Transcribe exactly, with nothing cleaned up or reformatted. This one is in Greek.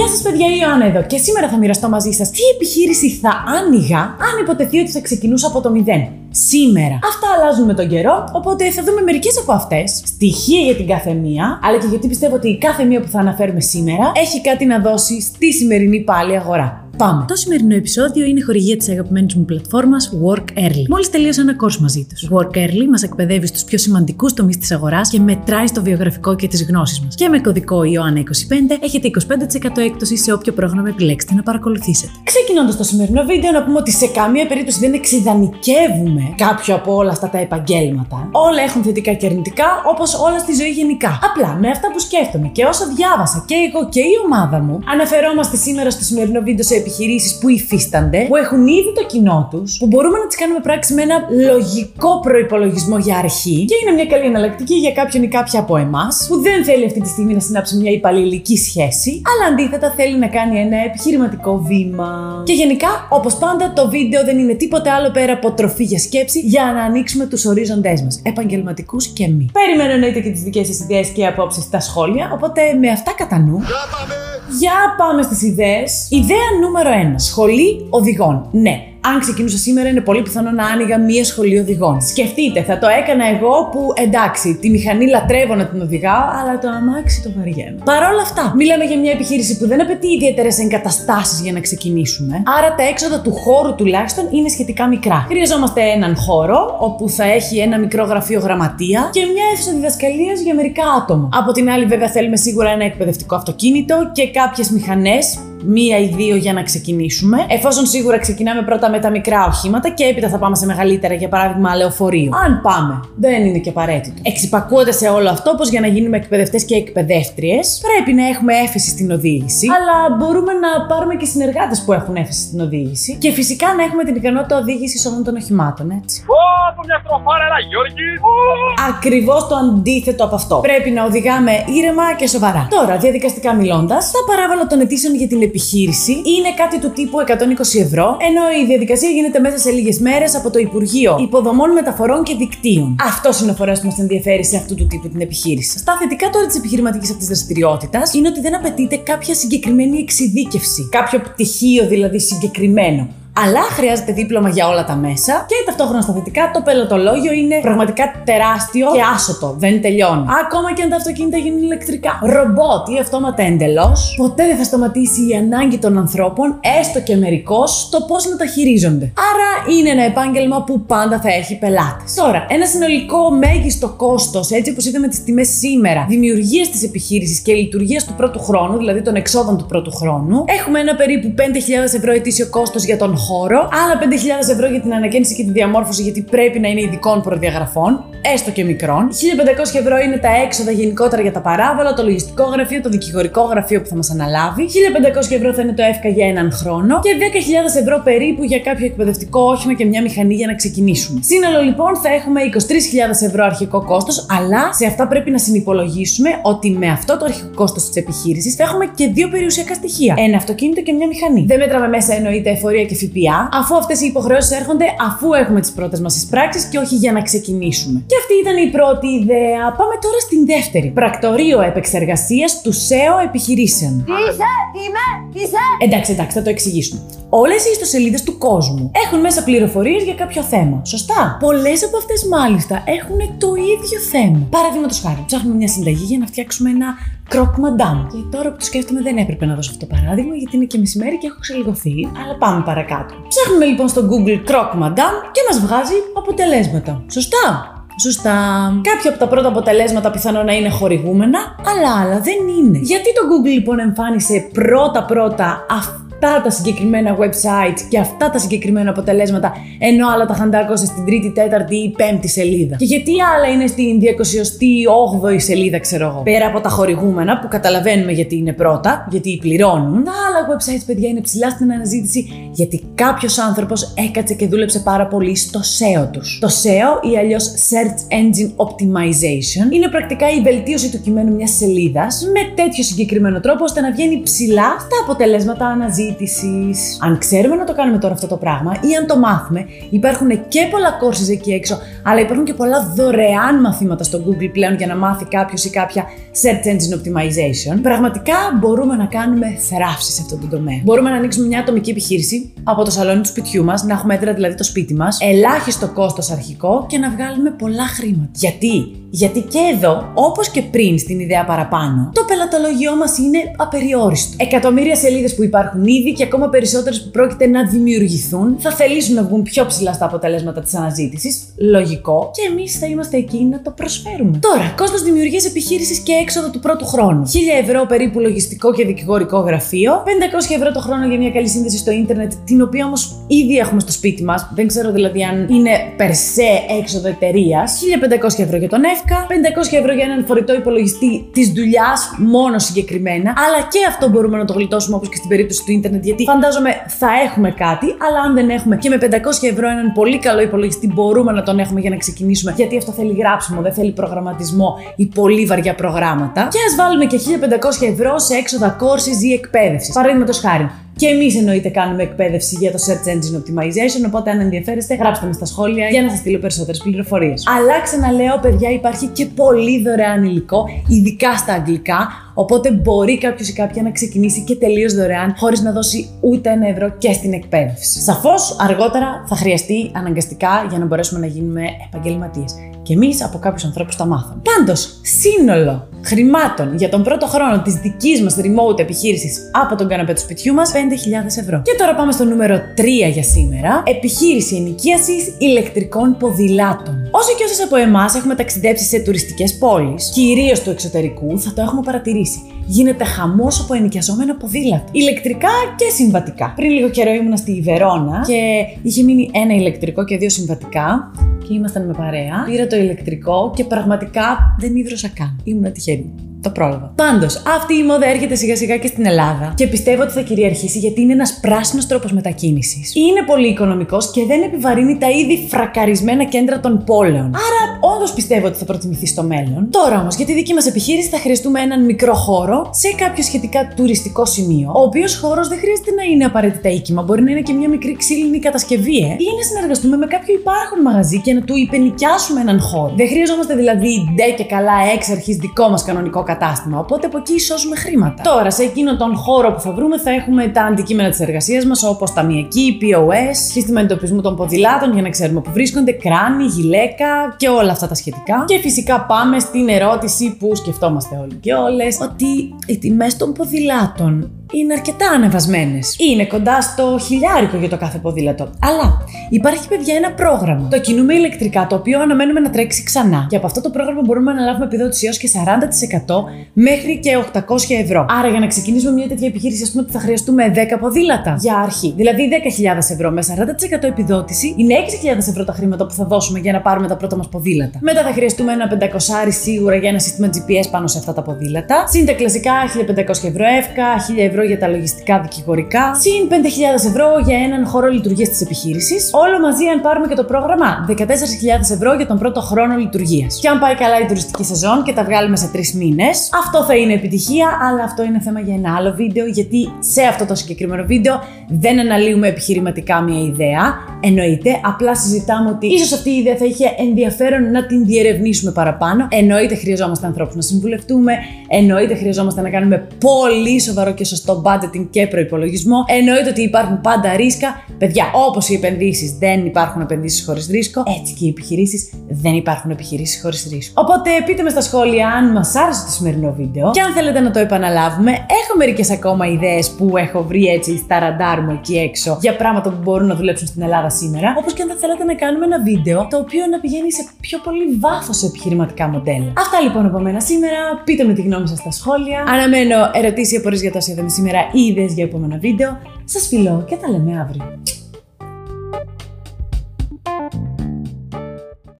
Γεια σας, παιδιά, η Ιωάννα εδώ και σήμερα θα μοιραστώ μαζί σας τι επιχείρηση θα άνοιγα αν υποτεθεί ότι θα ξεκινούσα από το μηδέν. Σήμερα. Αυτά αλλάζουν με τον καιρό, οπότε θα δούμε μερικές από αυτές, στοιχεία για την κάθε μία, αλλά και γιατί πιστεύω ότι η κάθε μία που θα αναφέρουμε σήμερα έχει κάτι να δώσει στη σημερινή πάλι αγορά. Πάμε. Το σημερινό επεισόδιο είναι χορηγία της αγαπημένης μου πλατφόρμας Work Early. Μόλις τελείωσα ένα course μαζί τους. Work Early μας εκπαιδεύει στους πιο σημαντικούς τομείς της αγοράς και μετράει στο βιογραφικό και τις γνώσεις μας. Και με κωδικό Ιωάννα είκοσι πέντε έχετε είκοσι πέντε τοις εκατό έκπτωση σε όποιο πρόγραμμα επιλέξετε να παρακολουθήσετε. Ξεκινώντας το σημερινό βίντεο, να πούμε ότι σε καμία περίπτωση δεν εξειδανικεύουμε κάποιο από όλα αυτά τα επαγγέλματα. Όλα έχουν θετικά και αρνητικά, όπως όλα στη ζωή γενικά. Απλά με αυτά που σκέφτομαι και όσα διάβασα και εγώ και η ομάδα μου, αναφερόμαστε σήμερα στο σημερινό βίντεο σε επιχειρήσεις που υφίστανται, που έχουν ήδη το κοινό τους, που μπορούμε να τις κάνουμε πράξη με ένα λογικό προϋπολογισμό για αρχή και είναι μια καλή εναλλακτική για κάποιον ή κάποια από εμάς, που δεν θέλει αυτή τη στιγμή να συνάψει μια υπαλληλική σχέση, αλλά αντίθετα θέλει να κάνει ένα επιχειρηματικό βήμα. Και γενικά, όπως πάντα, το βίντεο δεν είναι τίποτα άλλο πέρα από τροφή για σκέψη για να ανοίξουμε τους ορίζοντές μας, επαγγελματικούς και μη. Περιμένω εννοείται και τις δικές σας ιδέες και απόψεις στα σχόλια, οπότε με αυτά κατά νου. Για πάμε στις ιδέες. Ιδέα νούμερο ένα. Σχολή οδηγών. Ναι. Αν ξεκινούσα σήμερα, είναι πολύ πιθανό να άνοιγα μία σχολή οδηγών. Σκεφτείτε, θα το έκανα εγώ που εντάξει, τη μηχανή λατρεύω να την οδηγάω, αλλά το αμάξι το βαριέμαι. Παρ' όλα αυτά, μιλάμε για μια επιχείρηση που δεν απαιτεί ιδιαίτερες εγκαταστάσεις για να ξεκινήσουμε, άρα τα έξοδα του χώρου τουλάχιστον είναι σχετικά μικρά. Χρειαζόμαστε έναν χώρο, όπου θα έχει ένα μικρό γραφείο γραμματεία και μια αίθουσα διδασκαλίας για μερικά άτομα. Από την άλλη, βέβαια, θέλουμε σίγουρα ένα εκπαιδευτικό αυτοκίνητο και κάποιες μηχανές. Μία ή δύο για να ξεκινήσουμε, εφόσον σίγουρα ξεκινάμε πρώτα με τα μικρά οχήματα και έπειτα θα πάμε σε μεγαλύτερα, για παράδειγμα λεωφορείο. Αν πάμε, δεν είναι και απαραίτητο. Εξυπακούεται σε όλο αυτό πως για να γίνουμε εκπαιδευτές και εκπαιδεύτριες πρέπει να έχουμε έφεση στην οδήγηση, αλλά μπορούμε να πάρουμε και συνεργάτες που έχουν έφεση στην οδήγηση και φυσικά να έχουμε την ικανότητα οδήγησης όλων των οχημάτων, έτσι. Ω, μια τροφάρα, Γιώργη! Ακριβώς το αντίθετο από αυτό. Πρέπει να οδηγάμε ήρεμα και σοβαρά. Τώρα, διαδικαστικά μιλώντας, τα παράβαλα των αιτήσεων για την επιχείρηση είναι κάτι του τύπου εκατόν είκοσι ευρώ, ενώ η διαδικασία γίνεται μέσα σε λίγες μέρες από το Υπουργείο Υποδομών, Μεταφορών και Δικτύων. Αυτός είναι ο φορέας που μας ενδιαφέρει σε αυτού του τύπου την επιχείρηση. Στα θετικά τώρα της επιχειρηματικής αυτής δραστηριότητας είναι ότι δεν απαιτείται κάποια συγκεκριμένη εξειδίκευση, κάποιο πτυχίο δηλαδή συγκεκριμένο. Αλλά χρειάζεται δίπλωμα για όλα τα μέσα και ταυτόχρονα στα θετικά το πελατολόγιο είναι πραγματικά τεράστιο και άσωτο. Δεν τελειώνει. Ακόμα και αν τα αυτοκίνητα γίνουν ηλεκτρικά, ρομπότ ή αυτόματα εντελώς, ποτέ δεν θα σταματήσει η ανάγκη των ανθρώπων, έστω και μερικώς, στο πώς να τα χειρίζονται. Άρα είναι ένα επάγγελμα που πάντα θα έχει πελάτες. Τώρα, ένα συνολικό μέγιστο κόστος, έτσι όπως είδαμε τις τιμές σήμερα, δημιουργίας της επιχείρησης και λειτουργίας του πρώτου χρόνου, δηλαδή των εξόδων του πρώτου χρόνου, έχουμε ένα περίπου πέντε χιλιάδες ευρώ ετήσιο κόστος για τον χώρο, άλλα πέντε χιλιάδες ευρώ για την ανακαίνιση και τη διαμόρφωση, γιατί πρέπει να είναι ειδικών προδιαγραφών, έστω και μικρών. χίλια πεντακόσια ευρώ είναι τα έξοδα γενικότερα για τα παράβολα, το λογιστικό γραφείο, το δικηγορικό γραφείο που θα μας αναλάβει. χίλια πεντακόσια ευρώ θα είναι το ΕΦΚΑ για έναν χρόνο και δέκα χιλιάδες ευρώ περίπου για κάποιο εκπαιδευτικό όχημα και μια μηχανή για να ξεκινήσουμε. Σύνολο λοιπόν θα έχουμε είκοσι τρεις χιλιάδες ευρώ αρχικό κόστος, αλλά σε αυτά πρέπει να συνυπολογίσουμε ότι με αυτό το αρχικό κόστος της επιχείρησης θα έχουμε και δύο περιουσιακά στοιχεία: ένα αυτοκίνητο και μια μηχανή. Δεν μέτραμε μέσα εννοείται εφορία και Φι Πι Ά, αφού αυτές οι υποχρεώσεις έρχονται αφού έχουμε τις πρώτες μας πράξεις και όχι για να ξεκινήσουμε. Και αυτή ήταν η πρώτη ιδέα. Πάμε τώρα στην δεύτερη. Πρακτορείο επεξεργασίας του ες ι ο επιχειρήσεων. Τι είσαι, τι είμαι, τι είσαι. Εντάξει, εντάξει, θα το εξηγήσουμε. Όλες οι ιστοσελίδες του κόσμου έχουν μέσα πληροφορίες για κάποιο θέμα. Σωστά. Πολλές από αυτές μάλιστα έχουν το ίδιο θέμα. Παραδείγματος χάρη, ψάχνουμε μια συνταγή για να φτιάξουμε ένα Croque Madame. Και τώρα που το σκέφτομαι, δεν έπρεπε να δώσω αυτό το παράδειγμα, γιατί είναι και μεσημέρι και έχω ξελιγωθεί. Αλλά πάμε παρακάτω. Ψάχνουμε λοιπόν στο Google Croque Madame και μας βγάζει αποτελέσματα. Σωστά. Σωστά. Κάποια από τα πρώτα αποτελέσματα πιθανό να είναι χορηγούμενα, αλλά άλλα δεν είναι. Γιατί το Google λοιπόν εμφάνισε πρώτα-πρώτα αυτό. Αυτά τα συγκεκριμένα website και αυτά τα συγκεκριμένα αποτελέσματα, ενώ άλλα τα χαντάκωσε στην τρίτη, τέταρτη ή πέμπτη σελίδα. Και γιατί άλλα είναι στην διακοσιοστή όγδοη σελίδα, ξέρω εγώ. Πέρα από τα χορηγούμενα που καταλαβαίνουμε γιατί είναι πρώτα, γιατί πληρώνουν, τα άλλα websites, παιδιά, είναι ψηλά στην αναζήτηση γιατί κάποιος άνθρωπος έκατσε και δούλεψε πάρα πολύ στο ες ι ο τους. Το ες ι ο ή αλλιώς Search Engine Optimization είναι πρακτικά η βελτίωση του κειμένου μιας σελίδας με τέτοιο συγκεκριμένο τρόπο ώστε να βγαίνει ψηλά στα αποτελέσματα αναζήτηση συζήτησης. Αν ξέρουμε να το κάνουμε τώρα αυτό το πράγμα ή αν το μάθουμε, υπάρχουν και πολλά courses εκεί έξω, αλλά υπάρχουν και πολλά δωρεάν μαθήματα στο Google πλέον για να μάθει κάποιος ή κάποια Search Engine Optimization. Πραγματικά μπορούμε να κάνουμε θράψη σε αυτό το τομέα. Μπορούμε να ανοίξουμε μια ατομική επιχείρηση από το σαλόνι του σπιτιού μας, να έχουμε έδρα δηλαδή το σπίτι μας, ελάχιστο κόστος αρχικό και να βγάλουμε πολλά χρήματα. Γιατί? Γιατί και εδώ, όπως και πριν στην ιδέα παραπάνω, το πελατολογιό μας είναι απεριόριστο. Εκατομμύρια σελίδες που υπάρχουν ήδη και ακόμα περισσότερες που πρόκειται να δημιουργηθούν θα θελήσουν να βγουν πιο ψηλά στα αποτελέσματα της αναζήτησης. Λογικό, και εμείς θα είμαστε εκεί να το προσφέρουμε. Τώρα, κόστος δημιουργίας επιχείρησης και έξοδο του πρώτου χρόνου. χίλια ευρώ περίπου λογιστικό και δικηγορικό γραφείο, πεντακόσια ευρώ το χρόνο για μια καλή σύνδεση στο ίντερνετ, την οποία όμως ήδη έχουμε στο σπίτι μας. Δεν ξέρω δηλαδή αν είναι περσέ έξοδο εταιρείας. χίλια πεντακόσια ευρώ για τον πεντακόσια ευρώ για έναν φορητό υπολογιστή της δουλειάς, μόνο συγκεκριμένα. Αλλά και αυτό μπορούμε να το γλιτώσουμε, όπως και στην περίπτωση του ίντερνετ, γιατί φαντάζομαι θα έχουμε κάτι, αλλά αν δεν έχουμε, και με πεντακόσια ευρώ έναν πολύ καλό υπολογιστή μπορούμε να τον έχουμε για να ξεκινήσουμε. Γιατί αυτό θέλει γράψιμο, δεν θέλει προγραμματισμό ή πολύ βαριά προγράμματα. Και ας βάλουμε και χίλια πεντακόσια ευρώ σε έξοδα courses ή εκπαίδευση. Παραδείγματος χάρη. Και εμείς εννοείται κάνουμε εκπαίδευση για το Search Engine Optimization, οπότε αν ενδιαφέρεστε, γράψτε μας στα σχόλια για να σας στείλω περισσότερες πληροφορίες. Αλλά ξαναλέω, παιδιά, υπάρχει και πολύ δωρεάν υλικό, ειδικά στα αγγλικά, οπότε μπορεί κάποιος ή κάποια να ξεκινήσει και τελείως δωρεάν, χωρίς να δώσει ούτε ένα ευρώ και στην εκπαίδευση. Σαφώς, αργότερα θα χρειαστεί αναγκαστικά για να μπορέσουμε να γίνουμε επαγγελματίες. Και εμείς από κάποιους ανθρώπους τα μάθαμε. Πάντως, σύνολο χρημάτων για τον πρώτο χρόνο της δικής μας remote επιχείρησης από τον καναπέ του σπιτιού μας, πέντε χιλιάδες ευρώ. Και τώρα πάμε στο νούμερο τρία για σήμερα. Επιχείρηση ενοικίασης ηλεκτρικών ποδηλάτων. Όσοι και όσες από εμάς έχουμε ταξιδέψει σε τουριστικές πόλεις, κυρίως του εξωτερικού, θα το έχουμε παρατηρήσει. Γίνεται χαμός από ενοικιαζόμενα ποδήλατα. Ηλεκτρικά και συμβατικά. Πριν λίγο καιρό ήμουνα στη Βερόνα και είχε μείνει ένα ηλεκτρικό και δύο συμβατικά. Και ήμασταν με παρέα. Πήρα το ηλεκτρικό και πραγματικά δεν ίδρωσα καν. Ήμουν τυχερή. Το πρόλαβα. Πάντως, αυτή η μόδα έρχεται σιγά σιγά και στην Ελλάδα και πιστεύω ότι θα κυριαρχήσει, γιατί είναι ένας πράσινος τρόπος μετακίνησης. Είναι πολύ οικονομικός και δεν επιβαρύνει τα ήδη φρακαρισμένα κέντρα των πόλεων. Άρα, όντως πιστεύω ότι θα προτιμηθεί στο μέλλον. Τώρα όμως, για τη δική μας επιχείρηση θα χρειαστούμε έναν μικρό χώρο σε κάποιο σχετικά τουριστικό σημείο, ο οποίος χώρος δεν χρειάζεται να είναι απαραίτητα οίκημα, μπορεί να είναι και μια μικρή ξύλινη κατασκευή, ε, ή να συνεργαστούμε με κάποιο υπάρχον μαγαζί και να του υπενοικιάσουμε έναν χώρο. Δεν χρειαζόμαστε δηλαδή ντε και καλά εξ αρχής δικό μας κανονικό κατάστημα, οπότε από εκεί σώζουμε χρήματα. Τώρα, σε εκείνο τον χώρο που θα βρούμε, θα έχουμε τα αντικείμενα της εργασίας μας, όπως ταμιακή, πι ο ες, σύστημα εντοπισμού των ποδηλάτων για να ξέρουμε που βρίσκονται, κράνη, γυλαίκα και όλα αυτά τα σχετικά. Και φυσικά πάμε στην ερώτηση που σκεφτόμαστε όλοι και όλες, ότι οι τιμές των ποδηλάτων είναι αρκετά ανεβασμένες. Είναι κοντά στο χιλιάρικο για το κάθε ποδήλατο. Αλλά υπάρχει, παιδιά, ένα πρόγραμμα. Το κινούμε ηλεκτρικά, το οποίο αναμένουμε να τρέξει ξανά. Και από αυτό το πρόγραμμα μπορούμε να λάβουμε επιδότηση έως και σαράντα τοις εκατό μέχρι και οκτακόσια ευρώ. Άρα, για να ξεκινήσουμε μια τέτοια επιχείρηση, ας πούμε ότι θα χρειαστούμε δέκα ποδήλατα για αρχή. Δηλαδή δέκα χιλιάδες ευρώ με σαράντα τοις εκατό επιδότηση είναι έξι χιλιάδες ευρώ τα χρήματα που θα δώσουμε για να πάρουμε τα πρώτα μας ποδήλατα. Μετά θα χρειαστούμε ένα πεντακόσια σίγουρα για ένα σύστημα τζι πι ες πάνω σε αυτά τα ποδήλατα. Συν τα κλασικά χίλια πεντακόσια ευρώ εύκα, χίλια ευρώ για τα λογιστικά δικηγορικά, συν πέντε χιλιάδες ευρώ για έναν χώρο λειτουργίας της επιχείρησης. Όλο μαζί, αν πάρουμε και το πρόγραμμα, δεκατέσσερις χιλιάδες ευρώ για τον πρώτο χρόνο λειτουργίας. Και αν πάει καλά η τουριστική σεζόν και τα βγάλουμε σε τρεις μήνες, αυτό θα είναι επιτυχία, αλλά αυτό είναι θέμα για ένα άλλο βίντεο, γιατί σε αυτό το συγκεκριμένο βίντεο δεν αναλύουμε επιχειρηματικά μια ιδέα. Εννοείται, απλά συζητάμε ότι ίσως αυτή η ιδέα θα είχε ενδιαφέρον να την διερευνήσουμε παραπάνω. Εννοείται, χρειαζόμαστε ανθρώπους να συμβουλευτούμε. Εννοείται, χρειαζόμαστε να κάνουμε πολύ σοβαρό και σωστό budgeting και προϋπολογισμό. Εννοείται ότι υπάρχουν πάντα ρίσκα. Παιδιά, όπως οι επενδύσεις δεν υπάρχουν επενδύσεις χωρίς ρίσκο, έτσι και οι επιχειρήσεις δεν υπάρχουν επιχειρήσεις χωρίς ρίσκο. Οπότε πείτε με στα σχόλια αν μας άρεσε το σημερινό βίντεο και αν θέλετε να το επαναλάβουμε. Έχω μερικές ακόμα ιδέες που έχω βρει έτσι στα ραντάρ μου εκεί έξω για πράγματα που μπορούν να δουλέψουν στην Ελλάδα σήμερα. Όπως και αν θα θέλατε να κάνουμε ένα βίντεο το οποίο να πηγαίνει σε πιο πολύ βάθος σε επιχειρηματικά μοντέλα. Αυτά λοιπόν από μένα σήμερα. Πείτε με τη γνώμη σας στα σχόλια. Αναμένω ερωτήσεις ή απορίες για το σήμερα, είδες για επόμενα βίντεο. Σας φιλώ και τα λέμε αύριο.